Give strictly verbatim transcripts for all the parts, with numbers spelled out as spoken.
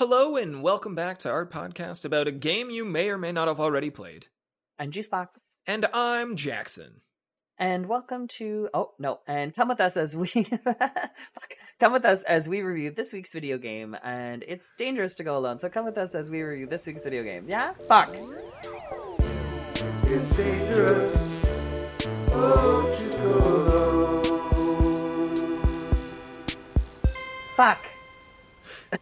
Hello and welcome back to our podcast about a game you may or may not have already played. I'm Juicebox. And I'm Jackson. And welcome to, oh no, and come with us as we, come with us as we review this week's video game, and it's dangerous to go alone, so come with us as we review this week's video game, yeah? Fuck! It's dangerous, oh, to go alone. Fuck!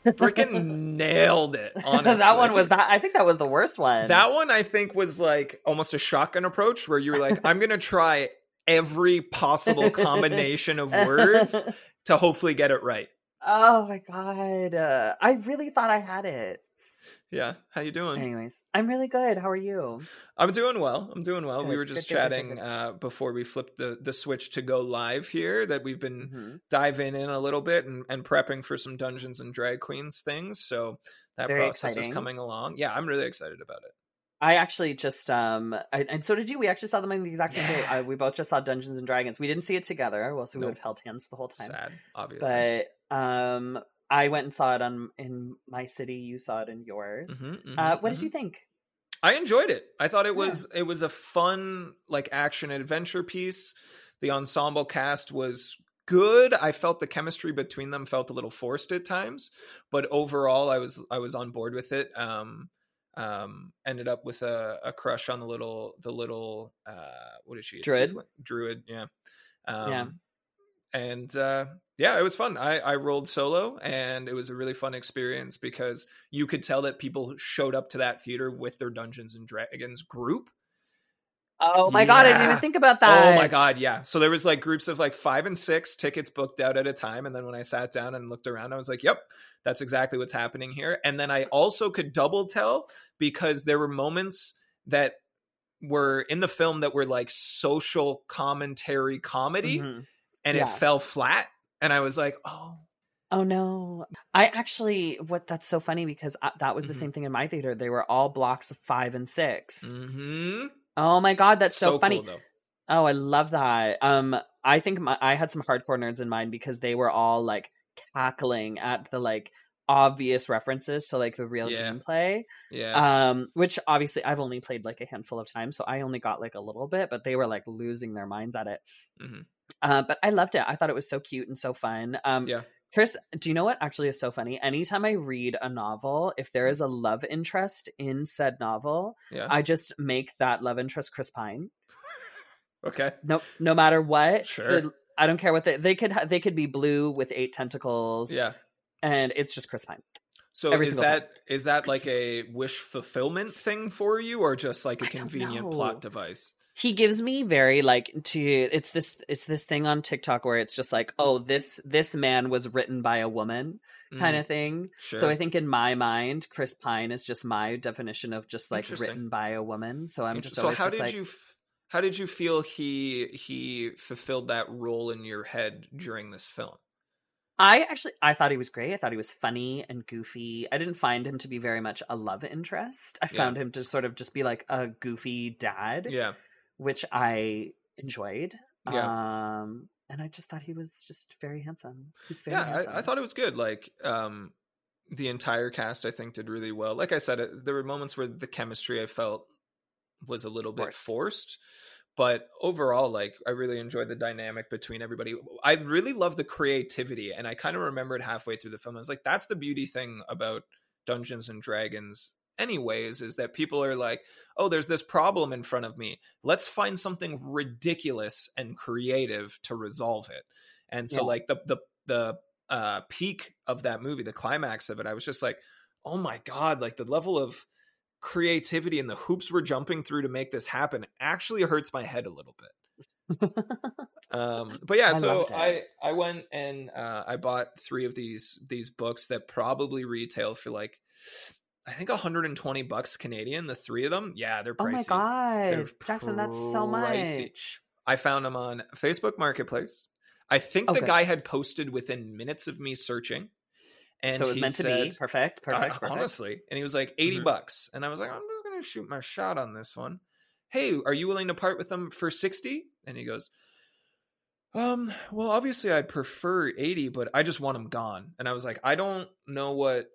Freaking nailed it, honestly. That one was that I think that was the worst one. That one I think was like almost a shotgun approach where you were like, I'm gonna try every possible combination of words to hopefully get it right. Oh my god. Uh, I really thought I had it. Yeah. How you doing? Anyways, I'm really good. How are you? I'm doing well. I'm doing well. Good. We were just good, chatting good, good, good. Uh, before we flipped the, the switch to go live here that we've been mm-hmm. diving in a little bit and, and prepping for some Dungeons and Drag Queens things. So that Very process exciting. Is coming along. Yeah, I'm really excited about it. I actually just, um, I, and so did you. We actually saw them on the exact same yeah. day. I, we both just saw Dungeons and Dragons. We didn't see it together. Well, so we nope. would have held hands the whole time. Sad, obviously. But, um... I went and saw it on in my city. You saw it in yours. Mm-hmm, mm-hmm, uh, what mm-hmm. did you think? I enjoyed it. I thought it was yeah. it was a fun like action adventure piece. The ensemble cast was good. I felt the chemistry between them felt a little forced at times, but overall, I was I was on board with it. Um, um, ended up with a, a crush on the little the little uh, what is she? Druid. Druid. Yeah. Um, yeah. And uh, yeah, it was fun. I, I rolled solo and it was a really fun experience because you could tell that people showed up to that theater with their Dungeons and Dragons group. Oh my yeah. God, I didn't even think about that. Oh my God, yeah. So there was like groups of like five and six tickets booked out at a time. And then when I sat down and looked around, I was like, yep, that's exactly what's happening here. And then I also could double tell because there were moments that were in the film that were like social commentary comedy. Mm-hmm. And yeah. it fell flat. And I was like, oh. Oh, no. I actually, what that's so funny because I, that was the mm-hmm. same thing in my theater. They were all blocks of five and six. Mm-hmm. Oh, my God. That's so, so funny. Cool, though. Oh, I love that. Um, I think my, I had some hardcore nerds in mind because they were all like cackling at the like obvious references to like the real yeah. gameplay. Yeah. Um, which obviously I've only played like a handful of times. So I only got like a little bit, but they were like losing their minds at it. Mm-hmm. Uh, but I loved it. I thought it was so cute and so fun. Um, yeah. Chris, do you know what actually is so funny? Anytime I read a novel, if there is a love interest in said novel, yeah. I just make that love interest Chris Pine. Okay. No, no matter what. Sure. The, I don't care what they, they could, ha- they could be blue with eight tentacles. Yeah. And it's just Chris Pine. So Every is that time. Is that like a wish fulfillment thing for you or just like a I convenient plot device? He gives me very like to it's this it's this thing on TikTok where it's just like, oh, this this man was written by a woman kind mm, of thing. Sure. So I think in my mind, Chris Pine is just my definition of just like written by a woman. So I'm just always so how did like, you f- how did you feel he he fulfilled that role in your head during this film? I actually, I thought he was great. I thought he was funny and goofy. I didn't find him to be very much a love interest. I yeah. found him to sort of just be like a goofy dad. Yeah. Which I enjoyed. Yeah. Um, and I just thought he was just very handsome. He's very yeah, handsome. I, I thought it was good. Like, um, the entire cast, I think, did really well. Like I said, it, there were moments where the chemistry I felt was a little bit forced. forced. But overall, like, I really enjoyed the dynamic between everybody. I really loved the creativity. And I kind of remembered halfway through the film, I was like, that's the beauty thing about Dungeons and Dragons anyways, is that people are like, oh, there's this problem in front of me. Let's find something ridiculous and creative to resolve it. And so yeah. like the, the, the uh, peak of that movie, the climax of it, I was just like, oh my God, like the level of creativity and the hoops we're jumping through to make this happen actually hurts my head a little bit. um but yeah I so i i went and uh i bought three of these these books that probably retail for like I think one hundred twenty bucks Canadian, the three of them. Yeah, they're pricey. Oh my God, Jackson, that's so much. I found them on Facebook Marketplace. I think okay. the guy had posted within minutes of me searching. And so it was meant said, to be. Perfect, perfect, uh, perfect. Honestly. And he was like, eighty mm-hmm. bucks. And I was like, I'm just going to shoot my shot on this one. Hey, are you willing to part with them for sixty? And he goes, um, well, obviously I'd prefer eighty, but I just want them gone. And I was like, I don't know what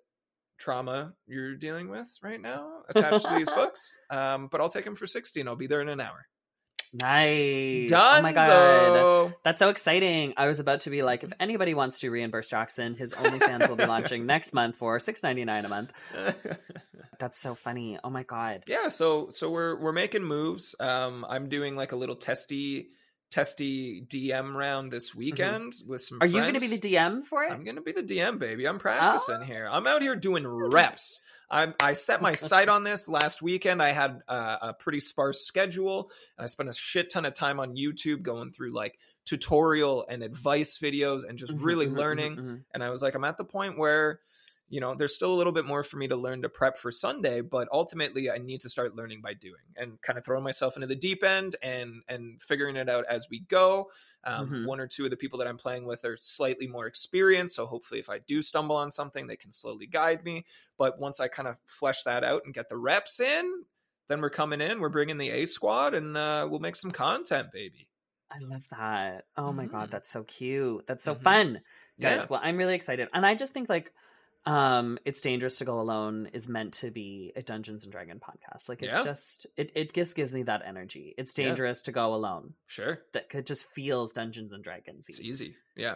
trauma you're dealing with right now attached to these books. Um, but I'll take them for sixty and I'll be there in an hour. Nice. Dunzo. Oh my god, that's so exciting. I was about to be like, if anybody wants to reimburse Jackson, his OnlyFans will be launching next month for six ninety-nine a month. That's so funny. Oh my god. Yeah, so so we're we're making moves. um I'm doing like a little testy testy D M round this weekend mm-hmm. with some are friends. You gonna be the D M for it? I'm gonna be the D M, baby. I'm practicing oh. here. I'm out here doing reps. I'm, I set my sight on this last weekend. I had uh, a pretty sparse schedule, and I spent a shit ton of time on YouTube going through like tutorial and advice videos and just mm-hmm, really mm-hmm, learning. Mm-hmm. And I was like, I'm at the point where, you know, there's still a little bit more for me to learn to prep for Sunday, but ultimately I need to start learning by doing and kind of throwing myself into the deep end and, and figuring it out as we go. Um, mm-hmm. One or two of the people that I'm playing with are slightly more experienced. So hopefully if I do stumble on something, they can slowly guide me. But once I kind of flesh that out and get the reps in, then we're coming in, we're bringing the A squad, and uh, we'll make some content, baby. I love that. Oh my mm-hmm. God. That's so cute. That's so mm-hmm. fun. Guys, yeah. Well, I'm really excited. And I just think like, um It's Dangerous to Go Alone is meant to be a Dungeons and Dragons podcast. Like, it's yeah. just it it just gives me that energy. It's dangerous yeah. to go alone. Sure, that it just feels Dungeons and Dragons. It's easy. Yeah,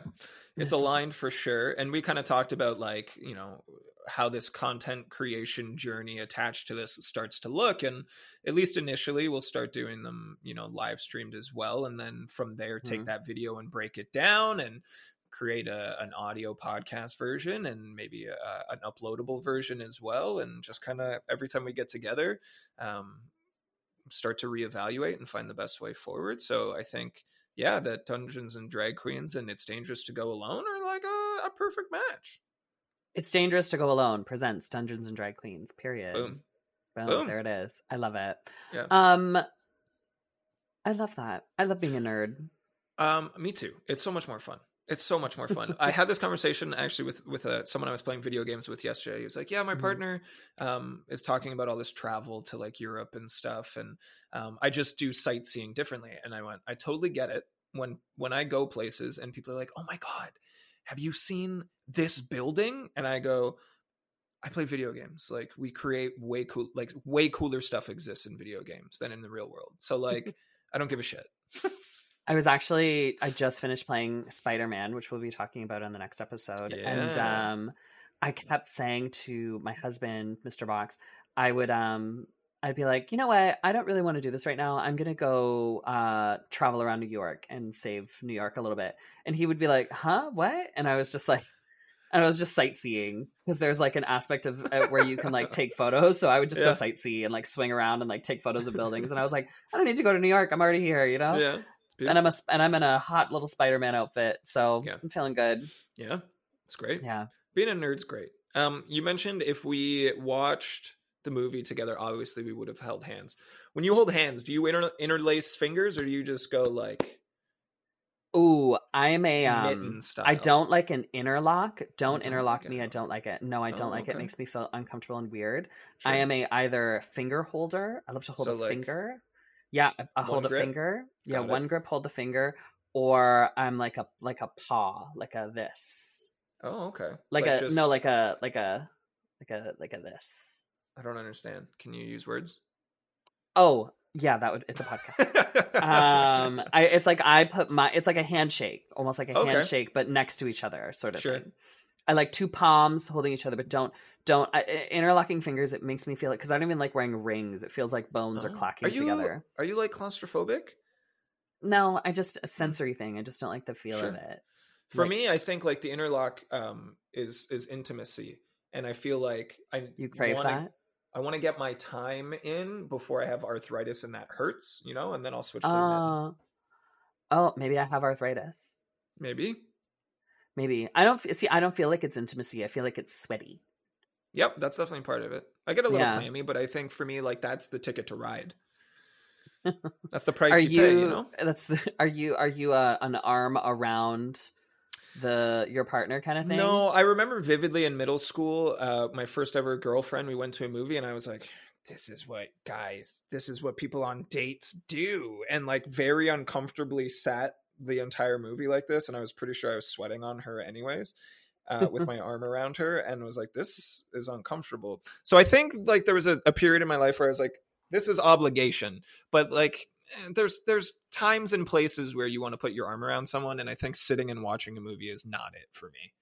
it's this aligned is... for sure. And we kind of talked about like, you know, how this content creation journey attached to this starts to look, and at least initially we'll start doing them, you know, live streamed as well, and then from there take mm-hmm. that video and break it down and create a, an audio podcast version and maybe a, an uploadable version as well. And just kind of every time we get together, um, start to reevaluate and find the best way forward. So I think, yeah, that Dungeons and Drag Queens and It's Dangerous to Go Alone are like a, a perfect match. It's Dangerous to Go Alone presents Dungeons and Drag Queens, period. Boom. Boom. Boom. There it is. I love it. Yeah. Um, I love that. I love being a nerd. Um, me too. It's so much more fun. It's so much more fun. I had this conversation actually with with uh, someone I was playing video games with yesterday. He was like, yeah, my mm-hmm. partner um, is talking about all this travel to like Europe and stuff. And um, I just do sightseeing differently. And I went, I totally get it. When, when I go places and people are like, oh my God, have you seen this building? And I go, I play video games. Like, we create way cool, like way cooler stuff exists in video games than in the real world. So like, I don't give a shit. I was actually, I just finished playing Spider-Man, which we'll be talking about on the next episode. Yeah. And um, I kept saying to my husband, Mister Box, I would, um, I'd be like, you know what? I don't really want to do this right now. I'm going to go uh, travel around New York and save New York a little bit. And he would be like, huh, what? And I was just like, and I was just sightseeing, because there's like an aspect of uh, where you can like take photos. So I would just yeah. go sightsee and like swing around and like take photos of buildings. And I was like, I don't need to go to New York. I'm already here, you know? Yeah. Beautiful. And I'm a, and I'm in a hot little Spider-Man outfit, so yeah. I'm feeling good. Yeah, it's great. Yeah, being a nerd's great. Um, you mentioned if we watched the movie together, obviously we would have held hands. When you hold hands, do you inter- interlace fingers, or do you just go like? Ooh, I'm a um. Style. I don't like an interlock. Don't, don't interlock like me. It. I don't like it. No, I don't oh, like okay. it. It makes me feel uncomfortable and weird. Sure. I am a either finger holder. I love to hold so a like... finger. Yeah, I hold grip. a finger. Yeah, Got one it. grip, hold the finger, or I'm like a like a paw, like a this. Oh, okay. Like, like a just... no, like a like a like a like a this. I don't understand. Can you use words? Oh, yeah, that would. It's a podcast. um, I it's like I put my it's like a handshake, almost like a okay. handshake, but next to each other, sort of sure. thing. I like two palms holding each other, but don't don't I, interlocking fingers. It makes me feel like, because I don't even like wearing rings. It feels like bones oh, are clacking are you, together. Are you like claustrophobic? No, I just a sensory thing. I just don't like the feel sure. of it. For like, me, I think like the interlock um, is is intimacy, and I feel like I you crave wanna, that. I want to get my time in before I have arthritis and that hurts, you know, and then I'll switch to uh, oh, maybe I have arthritis. Maybe. Maybe I don't see. I don't feel like it's intimacy. I feel like it's sweaty. Yep, that's definitely part of it. I get a little yeah. clammy, but I think for me, like that's the ticket to ride. That's the price you, you pay. You know, that's the, are you are you uh, an arm around the your partner kind of thing? No, I remember vividly in middle school, uh, my first ever girlfriend. We went to a movie, and I was like, this is what guys, this is what people on dates do, and like very uncomfortably sat the entire movie like this, and I was pretty sure I was sweating on her anyways. uh, with my arm around her and was like, this is uncomfortable. So I think like there was a, a period in my life where I was like, this is obligation. But like there's there's times and places where you want to put your arm around someone. And I think sitting and watching a movie is not it for me.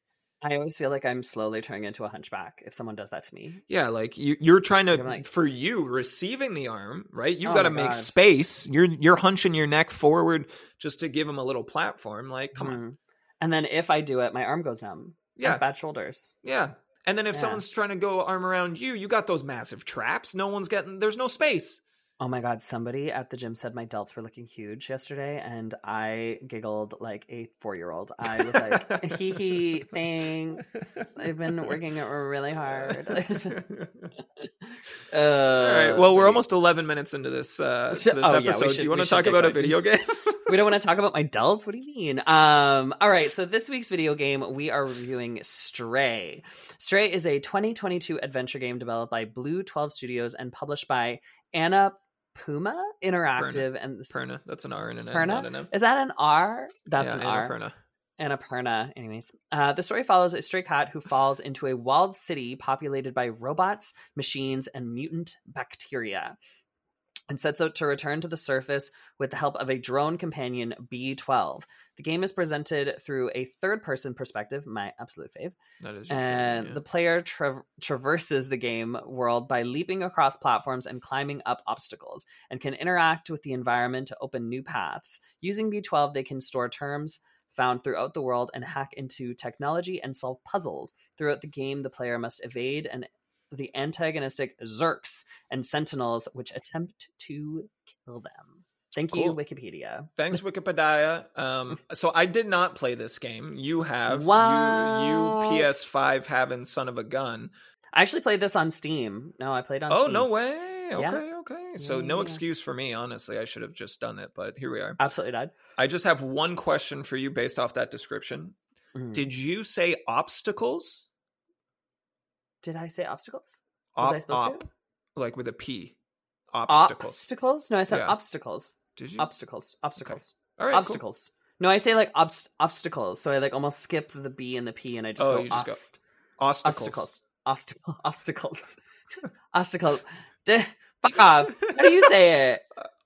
I always feel like I'm slowly turning into a hunchback if someone does that to me. Yeah, like you, you're trying to, like, for you, receiving the arm, right? You oh got to make God. space. You're you're hunching your neck forward just to give them a little platform. Like, come mm-hmm. on. And then if I do it, my arm goes numb. Yeah. I have bad shoulders. Yeah. And then if yeah. someone's trying to go arm around you, you got those massive traps. No one's getting, there's no space. Oh my God, somebody at the gym said my delts were looking huge yesterday, and I giggled like a four-year-old. I was like, hee hee, thanks. I've been working it really hard. uh, All right, well, we're almost eleven minutes into this, uh, to this oh, episode. Yeah, should, do you want to talk about a video game? We don't want to talk about my delts? What do you mean? Um, all right, so this week's video game, we are reviewing Stray. Stray is a twenty twenty-two adventure game developed by Blue twelve Studios and published by Annapurna Interactive. Perna. And Perna. That's an R and an N, not an M. Is that an R? That's yeah, an Annapurna. R. Annapurna. Anyways, uh, the story follows a stray cat who falls into a walled city populated by robots, machines, and mutant bacteria, and sets out to return to the surface with the help of a drone companion, B twelve. The game is presented through a third-person perspective, my absolute fave. That is your and favorite, yeah. The player tra- traverses the game world by leaping across platforms and climbing up obstacles, and can interact with the environment to open new paths. Using B twelve, they can store terms found throughout the world and hack into technology and solve puzzles. Throughout the game, the player must evade and the antagonistic Zerks and Sentinels, which attempt to kill them. Thank cool. you, Wikipedia. Thanks, Wikipedia. Um, so I did not play this game. You have. Wow. You, you P S five having son of a gun. I actually played this on Steam. No, I played on oh, Steam. Oh, no way. Okay, yeah. okay. So yeah, no yeah. excuse for me, honestly. I should have just done it, but here we are. Absolutely not. I just have one question for you based off that description. Mm. Did you say obstacles? Did I say obstacles? Was op, I supposed op, to? Like with a P. Obstacles. Obstacles? No, I said yeah. obstacles. Did you? Obstacles. Obstacles. Okay. All right, obstacles. Cool. No, I say like obst- obstacles. So I like almost skip the B and the P and I just oh, go you just ost- go. Obstacles. Obstacles. Obstacles. Obstacles. D- fuck off. How do you say it?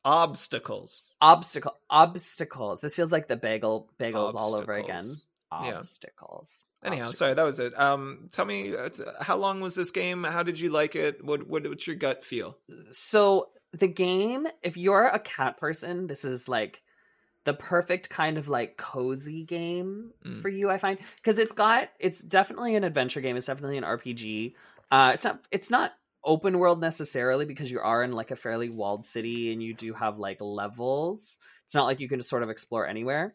Obstacles. Obstacle. Obstacles. This feels like the bagel bagels obstacles. all over again. Obstacles. Yeah. Anyhow, obstacles. sorry, that was it. Um, tell me, uh, how long was this game? How did you like it? What, what what's your gut feel? So the game, if you're a cat person, this is like the perfect kind of like cozy game mm. for you, I find, because it's got it's definitely an adventure game. It's definitely an R P G. Uh, it's not it's not open world necessarily because you are in like a fairly walled city and you do have like levels. It's not like you can just sort of explore anywhere,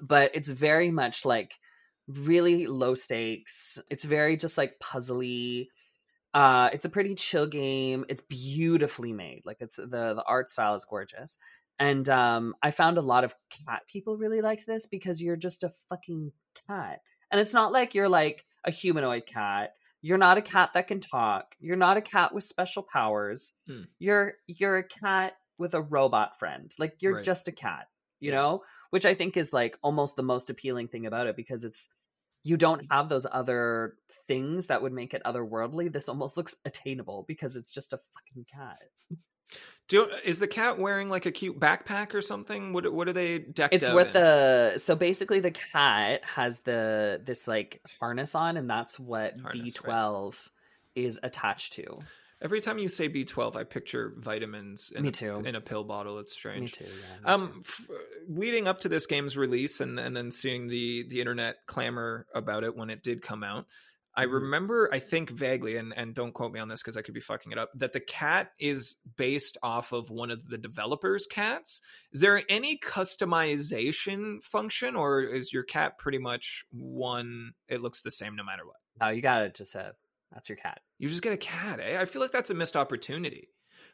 but it's very much like really low stakes. It's very just like puzzly. Uh it's a pretty chill game. It's beautifully made. Like it's the the art style is gorgeous. And um I found a lot of cat people really liked this because you're just a fucking cat. And it's not like you're like a humanoid cat. You're not a cat that can talk. You're not a cat with special powers. Hmm. You're you're a cat with a robot friend. Like you're right. just a cat, you yeah. know? Which I think is like almost the most appealing thing about it, because it's, you don't have those other things that would make it otherworldly. This almost looks attainable because it's just a fucking cat. Do is the cat wearing like a cute backpack or something? What what are they decked It's out what in? the so basically the cat has the this like harness on, and that's what harness, B twelve right. is attached to. Every time you say B twelve, I picture vitamins in, me too. A, in a pill bottle. It's strange. Me too. Yeah, me um, too. F- leading up to this game's release and, and then seeing the, the internet clamor about it when it did come out, I remember, I think vaguely, and, and don't quote me on this because I could be fucking it up, that the cat is based off of one of the developers' cats. Is there any customization function, or is your cat pretty much one, it looks the same no matter what? Oh, you got it. Just said. That's your cat. You just get a cat, eh? I feel like that's a missed opportunity,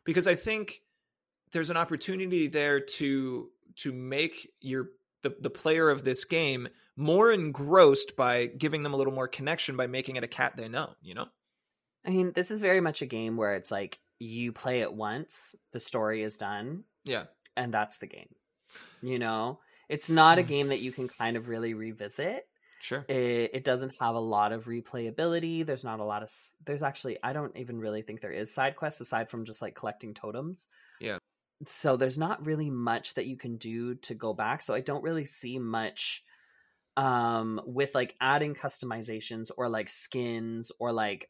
because I think there's an opportunity there to to make your the, the player of this game more engrossed by giving them a little more connection by making it a cat they know, you know? I mean, this is very much a game where it's like you play it once, the story is done. Yeah. And that's the game. You know? It's not mm. a game that you can kind of really revisit. Sure. It, it doesn't have a lot of replayability. There's not a lot of, there's actually, I don't even really think there is side quests aside from just like collecting totems. Yeah. So there's not really much that you can do to go back. So I don't really see much um, with like adding customizations or like skins or like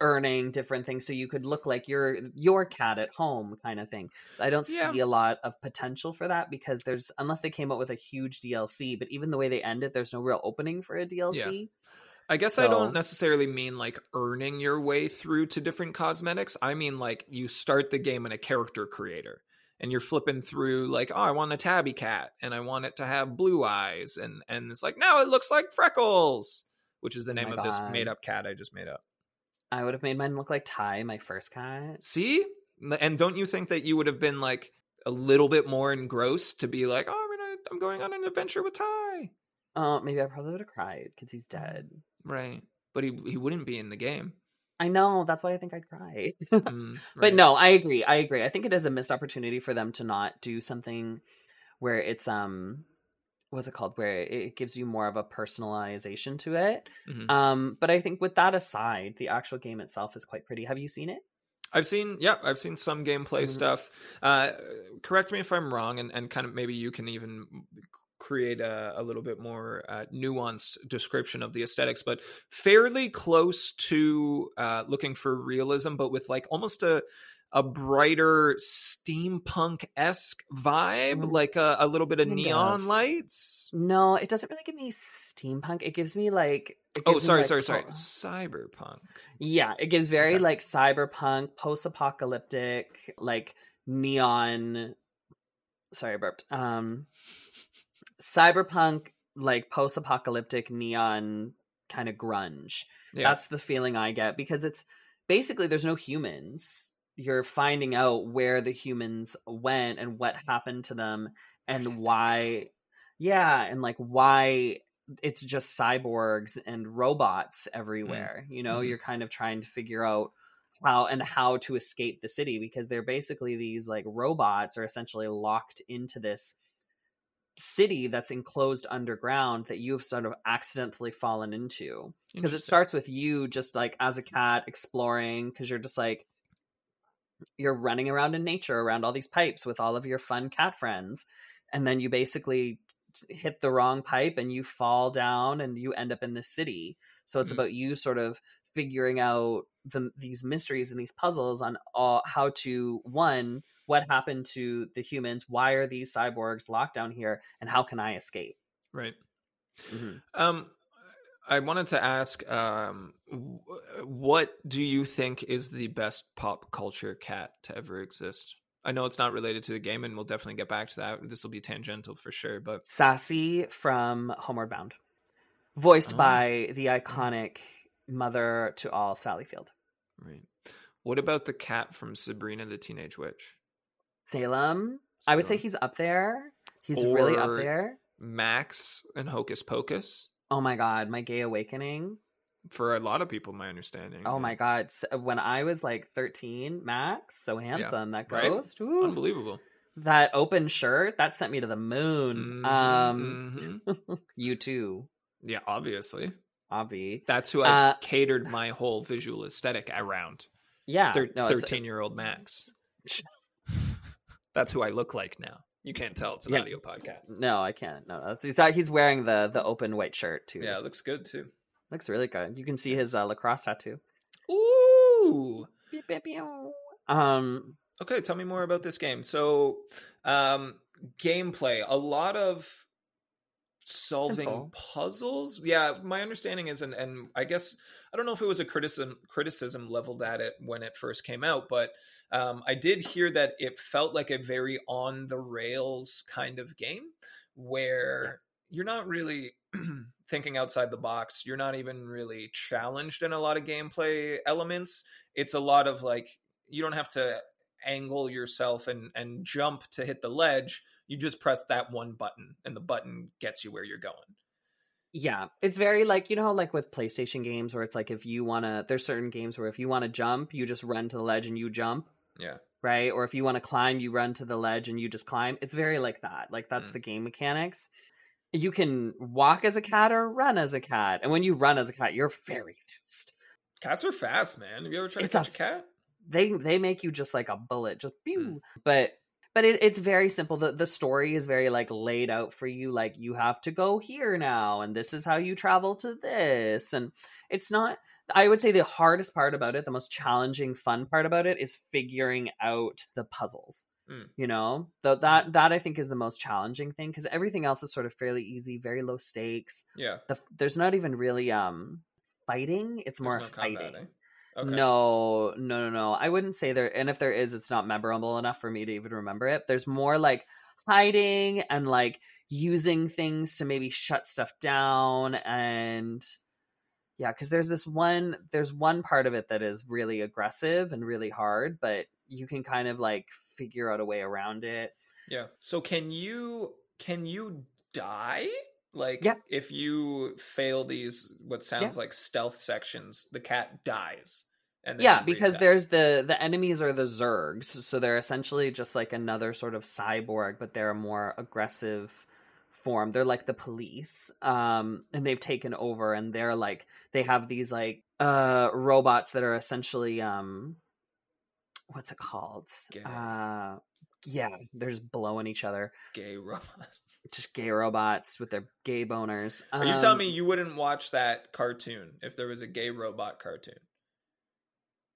earning different things so you could look like your your cat at home kind of thing. I don't yeah. see a lot of potential for that because there's, unless they came up with a huge D L C, but even the way they end it, there's no real opening for a D L C. Yeah. I guess so. I don't necessarily mean like earning your way through to different cosmetics. I mean like you start the game in a character creator and you're flipping through like, oh, I want a tabby cat and I want it to have blue eyes, and and it's like, now it looks like Freckles, which is the name oh of God. This made up cat I just made up. I would have made mine look like Ty, my first cat. See? And don't you think that you would have been like a little bit more engrossed to be like, oh, I'm gonna, I'm going on an adventure with Ty? Oh, uh, maybe I probably would have cried because he's dead. Right. But he he wouldn't be in the game. I know. That's why I think I'd cry. mm, right. But no, I agree. I agree. I think it is a missed opportunity for them to not do something where it's, um, what's it called? Where it gives you more of a personalization to it. Mm-hmm. Um, but I think with that aside, the actual game itself is quite pretty. Have you seen it? I've seen, yeah, I've seen some gameplay mm-hmm. stuff. Uh, correct me if I'm wrong, and, and kind of maybe you can even create a, a little bit more uh, nuanced description of the aesthetics, but fairly close to uh, looking for realism, but with like almost a a brighter steampunk-esque vibe, mm. like a, a little bit of kind neon of. lights. No, it doesn't really give me steampunk. It gives me like... Gives oh, sorry, me like, sorry, sorry. Cyberpunk. Yeah, it gives very okay. like cyberpunk, post-apocalyptic, like neon... Sorry, I burped. Um... cyberpunk, like post-apocalyptic neon kind of grunge. Yeah. That's the feeling I get, because it's basically there's no humans. You're finding out where the humans went and what happened to them and why. Yeah. And like why it's just cyborgs and robots everywhere. Mm. You know, mm-hmm. you're kind of trying to figure out how and how to escape the city, because they're basically these like robots are essentially locked into this city that's enclosed underground that you've sort of accidentally fallen into, because it starts with you just like as a cat exploring, because you're just like you're running around in nature around all these pipes with all of your fun cat friends, and then you basically hit the wrong pipe and you fall down and you end up in this city. So it's mm-hmm. about you sort of figuring out the, these mysteries and these puzzles on all, how to one what happened to the humans? Why are these cyborgs locked down here? And how can I escape? Right. Mm-hmm. Um, I wanted to ask, um, w- what do you think is the best pop culture cat to ever exist? I know it's not related to the game, and we'll definitely get back to that. This will be tangential for sure, but... Sassy from Homeward Bound. Voiced oh. by the iconic mother to all, Sally Field. Right. What about the cat from Sabrina the Teenage Witch? Salem. Salem. I would say he's up there. He's or really up there. Max and Hocus Pocus. Oh my God. My Gay Awakening. For a lot of people, my understanding. Oh yeah. my God. So when I was like thirteen, Max, so handsome. Yeah, that ghost. Right? Ooh, unbelievable. That open shirt, that sent me to the moon. Mm-hmm. Um, you too. Yeah, obviously. Obvi. That's who I uh, catered my whole visual aesthetic around. Yeah. Thir- no, thirteen-year-old Max. That's who I look like now. You can't tell. It's an yeah. audio podcast. No, I can't. No, that's, he's, he's wearing the, the open white shirt, too. Yeah, it looks good, too. Looks really good. You can see his uh, lacrosse tattoo. Ooh! Um. Okay, tell me more about this game. So, um, gameplay. A lot of solving Simple. puzzles. Yeah, my understanding is, and, and I guess, I don't know if it was a criticism criticism leveled at it when it first came out, but um, I did hear that it felt like a very on the rails kind of game where yeah. you're not really thinking outside the box. You're not even really challenged in a lot of gameplay elements. It's a lot of like, you don't have to angle yourself and, and jump to hit the ledge. You just press that one button and the button gets you where you're going. Yeah. It's very like, you know, like with PlayStation games where it's like, if you want to, there's certain games where if you want to jump, you just run to the ledge and you jump. Yeah. Right. Or if you want to climb, you run to the ledge and you just climb. It's very like that. Like that's mm. the game mechanics. you can walk as a cat or run as a cat. And when you run as a cat, you're very fast. Cats are fast, man. Have you ever tried it's to catch a, a cat? They they make you just like a bullet, just pew. Mm. But but it, it's very simple. The the story is very like laid out for you. Like you have to go here now, and this is how you travel to this. And it's not. I would say the hardest part about it, the most challenging, fun part about it, is figuring out the puzzles. Mm. You know, Th- that that I think is the most challenging thing, because everything else is sort of fairly easy, very low stakes. Yeah, the, there's not even really um fighting. It's there's more no fighting. Combat, eh? Okay. No, no, no, no. I wouldn't say there. And if there is, it's not memorable enough for me to even remember it. There's more like hiding and like using things to maybe shut stuff down and. Yeah, because there's this one, there's one part of it that is really aggressive and really hard, but you can kind of like figure out a way around it. Yeah. So can you, can you die? Like yeah. if you fail these, what sounds yeah. like stealth sections, the cat dies. And then yeah, because reset. There's the, the enemies are the Zergs. So they're essentially just like another sort of cyborg, but they're a more aggressive form. They're like the police, um, and they've taken over, and they're like they have these like uh robots that are essentially um what's it called? Gay. Uh yeah, they're just blowing each other. Gay robots. Just gay robots with their gay boners. Um, are you telling me you wouldn't watch that cartoon if there was a gay robot cartoon?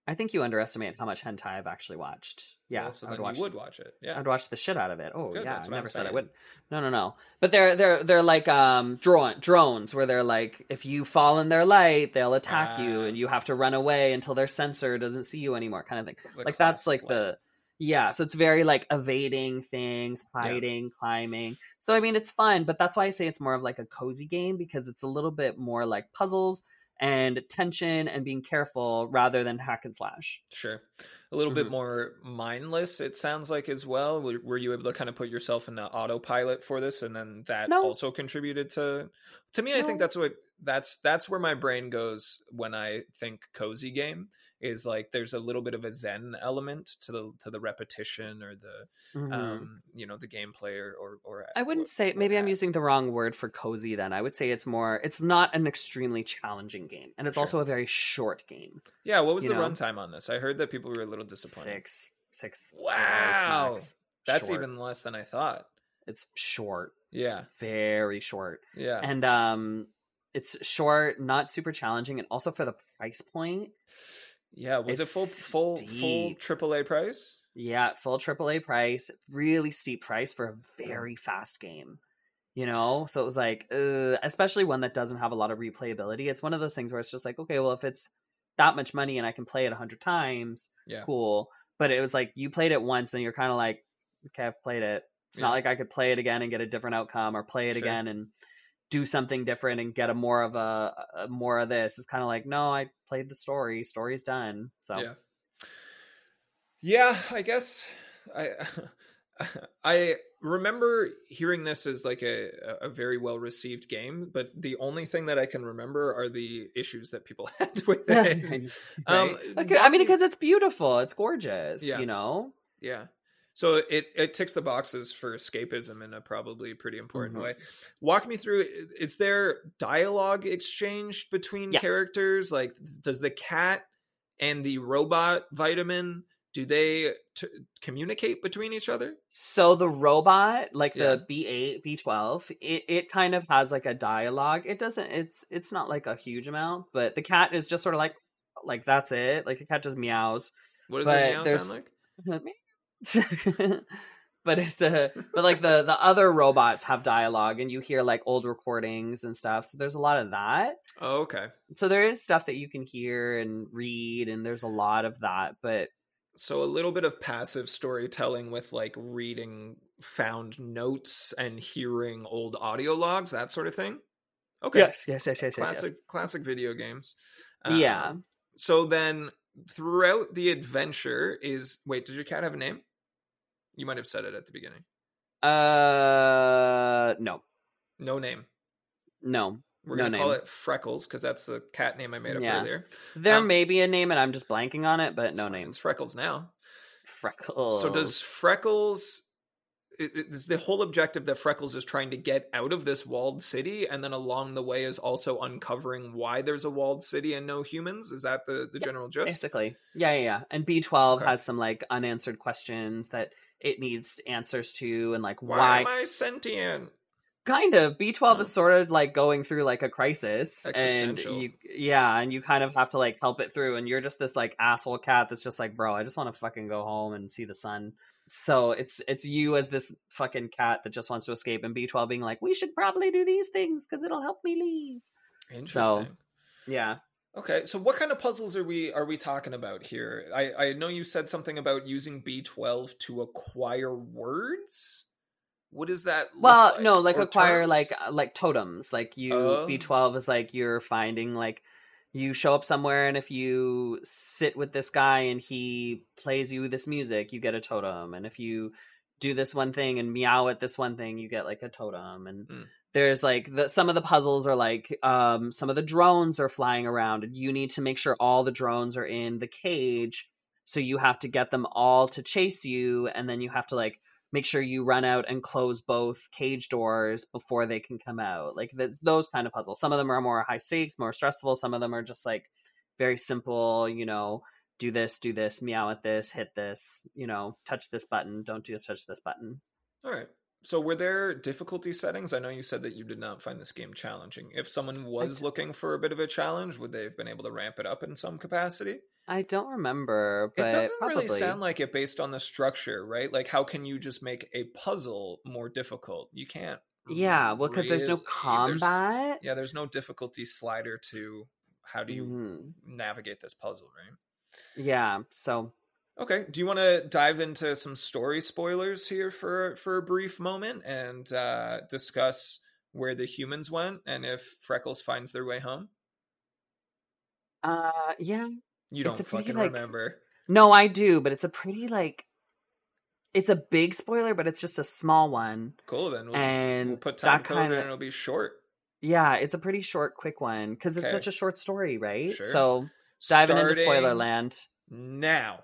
I think you underestimate how much hentai I've actually watched. Yeah, well, so I would, then watch, you would watch it. Yeah, I'd watch the shit out of it. Oh, good, yeah, I never said I wouldn't. No, no, no. But they're they're they're like um drone, drones where they're like, if you fall in their light, they'll attack ah. you, and you have to run away until their sensor doesn't see you anymore, kind of thing. The like that's like play. the yeah. So it's very like evading things, hiding, yeah. climbing. So I mean, it's fun, but that's why I say it's more of like a cozy game, because it's a little bit more like puzzles and tension and being careful rather than hack and slash. Sure. A little mm-hmm. bit more mindless, it sounds like, as well. Were, were you able to kind of put yourself in the autopilot for this, and then that no. also contributed to to me no. I think that's what that's that's where my brain goes when I think cozy game, is like there's a little bit of a zen element to the to the repetition or the mm-hmm. um you know the gameplay or or, or I wouldn't or, say or maybe that. I'm using the wrong word for cozy then. I would say it's more it's not an extremely challenging game, and it's sure. also a very short game. Yeah, what was the runtime on this? I heard that people were a little disappointed. Six six wow hours, that's short. Even less than I thought. It's short. Yeah, very short. Yeah. And um it's short, not super challenging, and also for the price point. Yeah, was it's it full full steep. full triple A price? Yeah, full triple A price, really steep price for a very fast game. You know, so it was like, uh, especially one that doesn't have a lot of replayability. It's one of those things where it's just like, okay, well, if it's that much money and I can play it a hundred times, yeah. cool. But it was like you played it once and you're kind of like, okay, I've played it. It's yeah. not like I could play it again and get a different outcome, or play it sure. again and do something different and get a more of a, a more of this. It's kind of like, no, I played the story. Story's done. So, yeah, yeah I guess I, I remember hearing this as like a, a very well-received game, but the only thing that I can remember are the issues that people had with it. Right. Um, okay. I mean, because it's beautiful. It's gorgeous, yeah. you know? Yeah. So it, it ticks the boxes for escapism in a probably pretty important mm-hmm. way. Walk me through, is there dialogue exchange between yeah. characters? Like, does the cat and the robot vitamin, do they t- communicate between each other? So the robot, like yeah. the B eight, B twelve, it, it kind of has like a dialogue. It doesn't, it's it's not like a huge amount, but the cat is just sort of like, like that's it. Like the cat just meows. What does but the meow sound like? but it's a but like the the other robots have dialogue, and you hear like old recordings and stuff, so there's a lot of that. Oh, okay. So there is stuff that you can hear and read, and there's a lot of that. But so a little bit of passive storytelling with like reading found notes and hearing old audio logs, that sort of thing. Okay. Yes, yes, yes, yes, classic, yes, yes. classic video games. Um, yeah. So then throughout the adventure is wait, does your cat have a name? You might have said it at the beginning. Uh, no. No name. No. We're no going to call it Freckles, because that's the cat name I made up yeah. earlier. There um, may be a name, and I'm just blanking on it, but no name. It's Freckles now. Freckles. So does Freckles it's the whole objective that Freckles is trying to get out of this walled city, and then along the way is also uncovering why there's a walled city and no humans. Is that the, the yeah, general gist? Basically. Yeah, yeah, yeah. And B twelve okay. has some like unanswered questions that it needs answers to, and like why, why am I sentient? Kind of. B twelve hmm. is sort of like going through like a crisis. Existential. And you, yeah, and you kind of have to like help it through, and you're just this like asshole cat that's just like, bro, I just want to fucking go home and see the sun. So it's it's you as this fucking cat that just wants to escape, and B twelve being like, we should probably do these things because it'll help me leave. Interesting. So, yeah. Okay, so what kind of puzzles are we are we talking about here? I, I know you said something about using B twelve to acquire words. What does that look well, like? no, like or acquire terms? like like totems. Like you oh. B twelve is like you're finding like you show up somewhere, and if you sit with this guy and he plays you this music, you get a totem. And if you do this one thing and meow at this one thing, you get like a totem. And mm. there's like the, some of the puzzles are like um, some of the drones are flying around, and you need to make sure all the drones are in the cage. So you have to get them all to chase you. And then you have to like make sure you run out and close both cage doors before they can come out. Like that's those kind of puzzles. Some of them are more high stakes, more stressful. Some of them are just like very simple, you know, do this, do this, meow at this, hit this, you know, touch this button. Don't do touch this button. All right. So were there difficulty settings? I know you said that you did not find this game challenging. If someone was looking for a bit of a challenge, would they have been able to ramp it up in some capacity? I don't remember, but it doesn't probably. really sound like it based on the structure, right? Like, how can you just make a puzzle more difficult? You can't. Yeah, well, because really, there's no combat. There's, yeah, there's no difficulty slider to how do you mm-hmm. navigate this puzzle, right? Yeah, so... Okay, do you want to dive into some story spoilers here for, for a brief moment and uh, discuss where the humans went and if Freckles finds their way home? Uh, yeah. You don't fucking pretty, like, remember. No, I do, but it's a pretty, like... It's a big spoiler, but it's just a small one. Cool, then. We'll, and just, we'll put time code in and it'll be short. Yeah, it's a pretty short, quick one, because it's okay. such a short story, right? Sure. So, diving Starting into spoiler land. Now.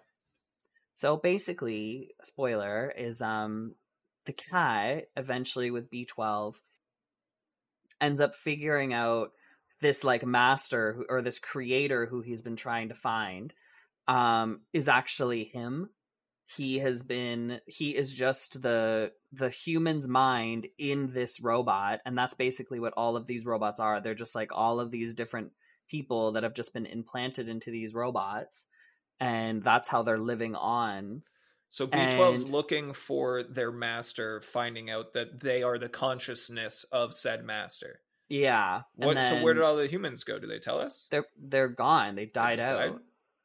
So, basically, spoiler is um, the cat, eventually with B twelve, ends up figuring out this like master or this creator who he's been trying to find um is actually him. He has been he is just the the human's mind in this robot, and that's basically what all of these robots are. They're just like all of these different people that have just been implanted into these robots, and that's how they're living on. So B twelve's and... looking for their master, finding out that they are the consciousness of said master. Yeah. What? Then, so where did all the humans go? Do they tell us? They're they're gone. They died they out. Died?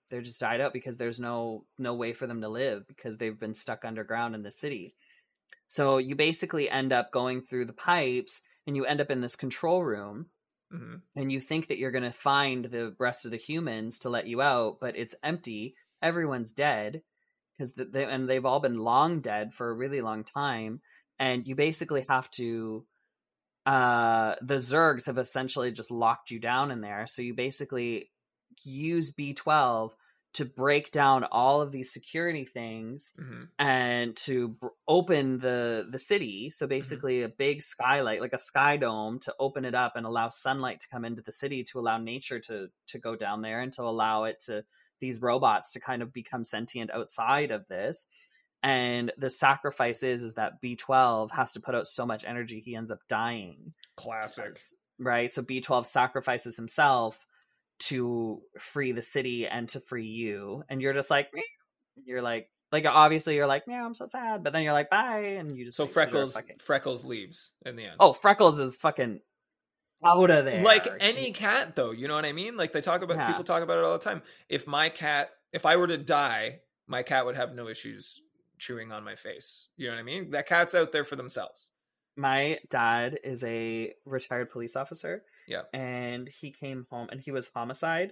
They're just died out because there's no no way for them to live because they've been stuck underground in the city. So you basically end up going through the pipes, and you end up in this control room, mm-hmm. and you think that you're going to find the rest of the humans to let you out, but it's empty. Everyone's dead because the, they and they've all been long dead for a really long time, and you basically have to. Uh, the Zergs have essentially just locked you down in there. So you basically use B twelve to break down all of these security things mm-hmm. and to b- open the, the city. So basically mm-hmm. a big skylight, like a sky dome, to open it up and allow sunlight to come into the city, to allow nature to, to go down there, and to allow it to these robots to kind of become sentient outside of this. And the sacrifice is is that B twelve has to put out so much energy he ends up dying. Classic. Right? So B twelve sacrifices himself to free the city and to free you. And you're just like, meow. You're like, like obviously you're like, meow, I'm so sad. But then you're like, bye. And you just So like, Freckles fucking... Freckles leaves in the end. Oh, Freckles is fucking out of there. Like any cat though, you know what I mean? Like they talk about yeah. people talk about it all the time. If my cat if I were to die, my cat would have no issues chewing on my face. You know what I mean? That cat's out there for themselves. My dad is a retired police officer. Yeah. And he came home and he was homicide.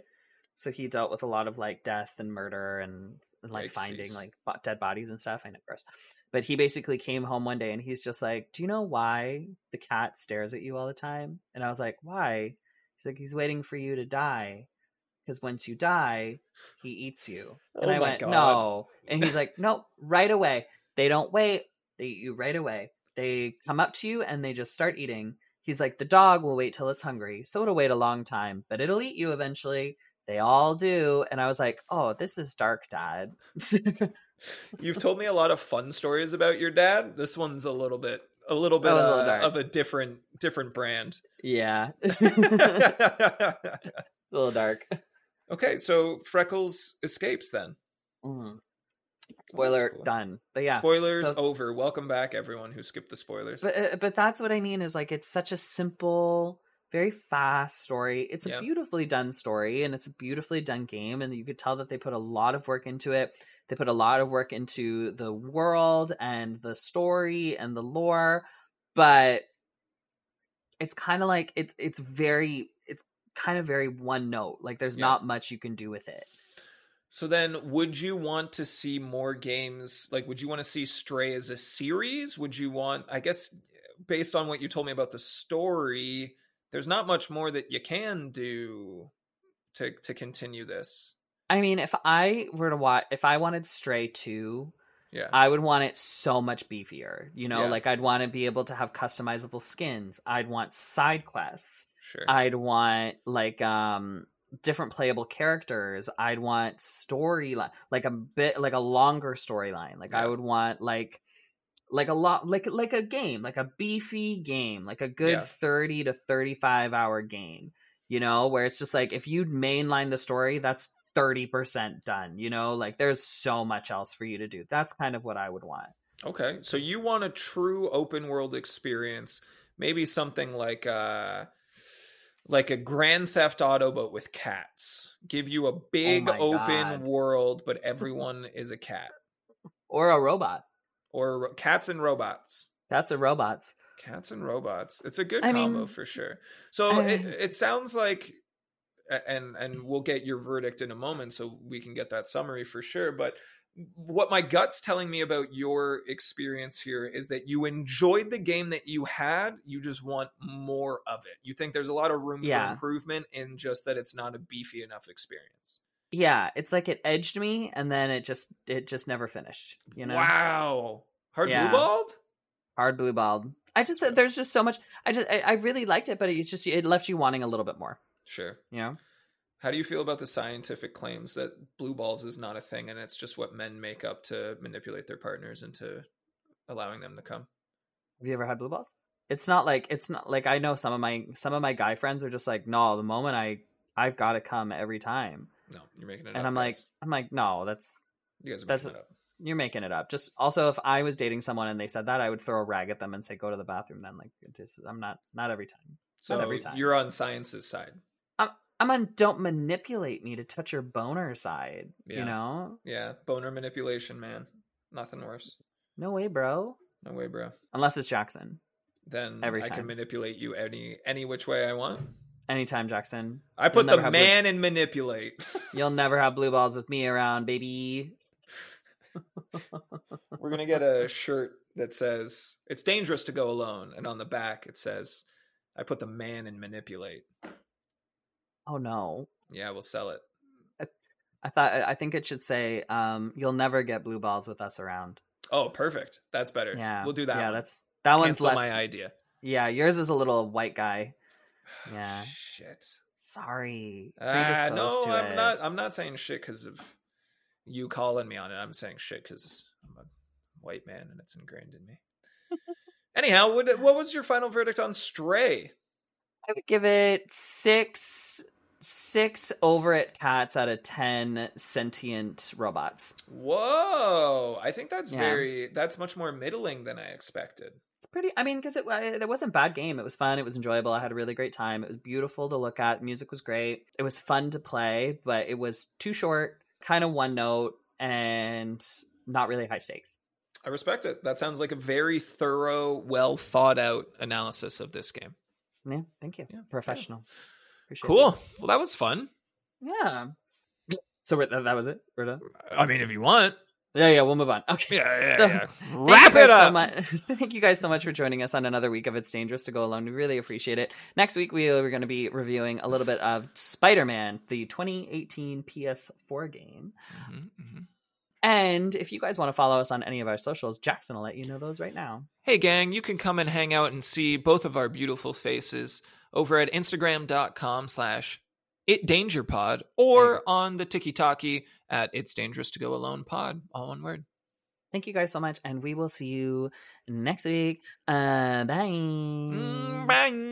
So he dealt with a lot of like death and murder and, and like I finding see. like bo- dead bodies and stuff. I know, gross. But he basically came home one day and he's just like, do you know why the cat stares at you all the time? And I was like, why? He's like, he's waiting for you to die. Because once you die, he eats you. And oh I went, God. no. And he's like, nope, right away. They don't wait. They eat you right away. They come up to you and they just start eating. He's like, the dog will wait till it's hungry, so it'll wait a long time, but it'll eat you eventually. They all do. And I was like, oh, this is dark, Dad. You've told me a lot of fun stories about your dad. This one's a little bit, a little bit a little uh, of a different, different brand. Yeah. It's a little dark. Okay. So Freckles escapes then. Mm. Spoiler cool. Done. But yeah. Spoilers so, over. Welcome back, everyone who skipped the spoilers. But, uh, but that's what I mean is like, it's such a simple, very fast story. It's a yeah. beautifully done story, and it's a beautifully done game. And you could tell that they put a lot of work into it. They put a lot of work into the world and the story and the lore, but it's kind of like it's, it's very, it's kind of very one note. Like there's yeah. not much you can do with it. So then would you want to see more games? Like, would you want to see Stray as a series? Would you want, I guess, based on what you told me about the story, there's not much more that you can do to to continue this. I mean, if I were to watch, if I wanted Stray two, yeah. I would want it so much beefier. You know, yeah. like I'd want to be able to have customizable skins. I'd want side quests. Sure. I'd want like um, different playable characters. I'd want storyline, like a bit, like a longer storyline. Like yeah. I would want like, like a lot, like like a game, like a beefy game, like a good yeah. thirty to thirty-five hour game. You know, where it's just like if you'd mainline the story, that's thirty percent done, you know, like there's so much else for you to do. That's kind of what I would want. Okay. So you want a true open world experience, maybe something like uh like a Grand Theft Auto, but with cats. Give you a big oh open God. world, but everyone is a cat or a robot or ro- cats and robots. Cats and robots. Cats and robots. It's a good I combo mean, for sure. So I... it, it sounds like And and we'll get your verdict in a moment so we can get that summary for sure. But what my gut's telling me about your experience here is that you enjoyed the game that you had. You just want more of it. You think there's a lot of room yeah. for improvement in just that it's not a beefy enough experience. Yeah, it's like it edged me and then it just it just never finished. You know? Wow. Hard yeah. blue-balled? Hard blue-balled. I just there's just so much. I just I, I really liked it, but it just it left you wanting a little bit more. Sure. Yeah. How do you feel about the scientific claims that blue balls is not a thing and it's just what men make up to manipulate their partners into allowing them to come? Have you ever had blue balls? It's not like it's not like I know some of my some of my guy friends are just like, no, the moment I I've got to come every time. No, you're making it and up. And I'm guys. like, I'm like, no, that's you guys are that's, making it up. You're making it up. Just also, if I was dating someone and they said that, I would throw a rag at them and say, go to the bathroom. Then like, this is, I'm not not every time. So not every time. You're on science's side. I'm on don't manipulate me to touch your boner side, yeah. you know? Yeah, boner manipulation, man. Nothing worse. No way, bro. No way, bro. Unless it's Jackson. Then Every I time. can manipulate you any any which way I want. Anytime, Jackson. I put the man blue... in manipulate. You'll never have blue balls with me around, baby. We're going to get a shirt that says, it's dangerous to go alone. And on the back, it says, I put the man in manipulate. Oh no. Yeah, we'll sell it. I, I thought I think it should say um you'll never get blue balls with us around. Oh, perfect. That's better. Yeah. We'll do that. Yeah, one. that's that Cancel one's less my idea. Yeah, yours is a little white guy. Yeah. Shit. Sorry. Uh, no, to I'm it. not I'm not saying shit cuz of you calling me on it. I'm saying shit cuz I'm a white man and it's ingrained in me. Anyhow, what what was your final verdict on Stray? I would give it six Six over it cats out of ten sentient robots. Whoa! I think that's yeah. very that's much more middling than I expected. It's pretty. I mean, because it it wasn't a bad game. It was fun. It was enjoyable. I had a really great time. It was beautiful to look at. Music was great. It was fun to play, but it was too short, kind of one note, and not really high stakes. I respect it. That sounds like a very thorough, well thought out analysis of this game. Yeah. Thank you. Yeah, professional. Yeah. Appreciate cool. It. Well, that was fun. Yeah. So that, that was it? We're done? I mean, if you want. Yeah, yeah, we'll move on. Okay. Yeah, yeah, so, yeah. Wrap it up. So much, thank you guys so much for joining us on another week of It's Dangerous to Go Alone. We really appreciate it. Next week, we are going to be reviewing a little bit of Spider-Man, the twenty eighteen P S four game. Mm-hmm, mm-hmm. And if you guys want to follow us on any of our socials, Jackson will let you know those right now. Hey, gang, you can come and hang out and see both of our beautiful faces over at Instagram.com slash itdangerpod or on the TikToky at It's Dangerous to Go Alone Pod, all one word. Thank you guys so much, and we will see you next week. Uh, bye. Mm, bye.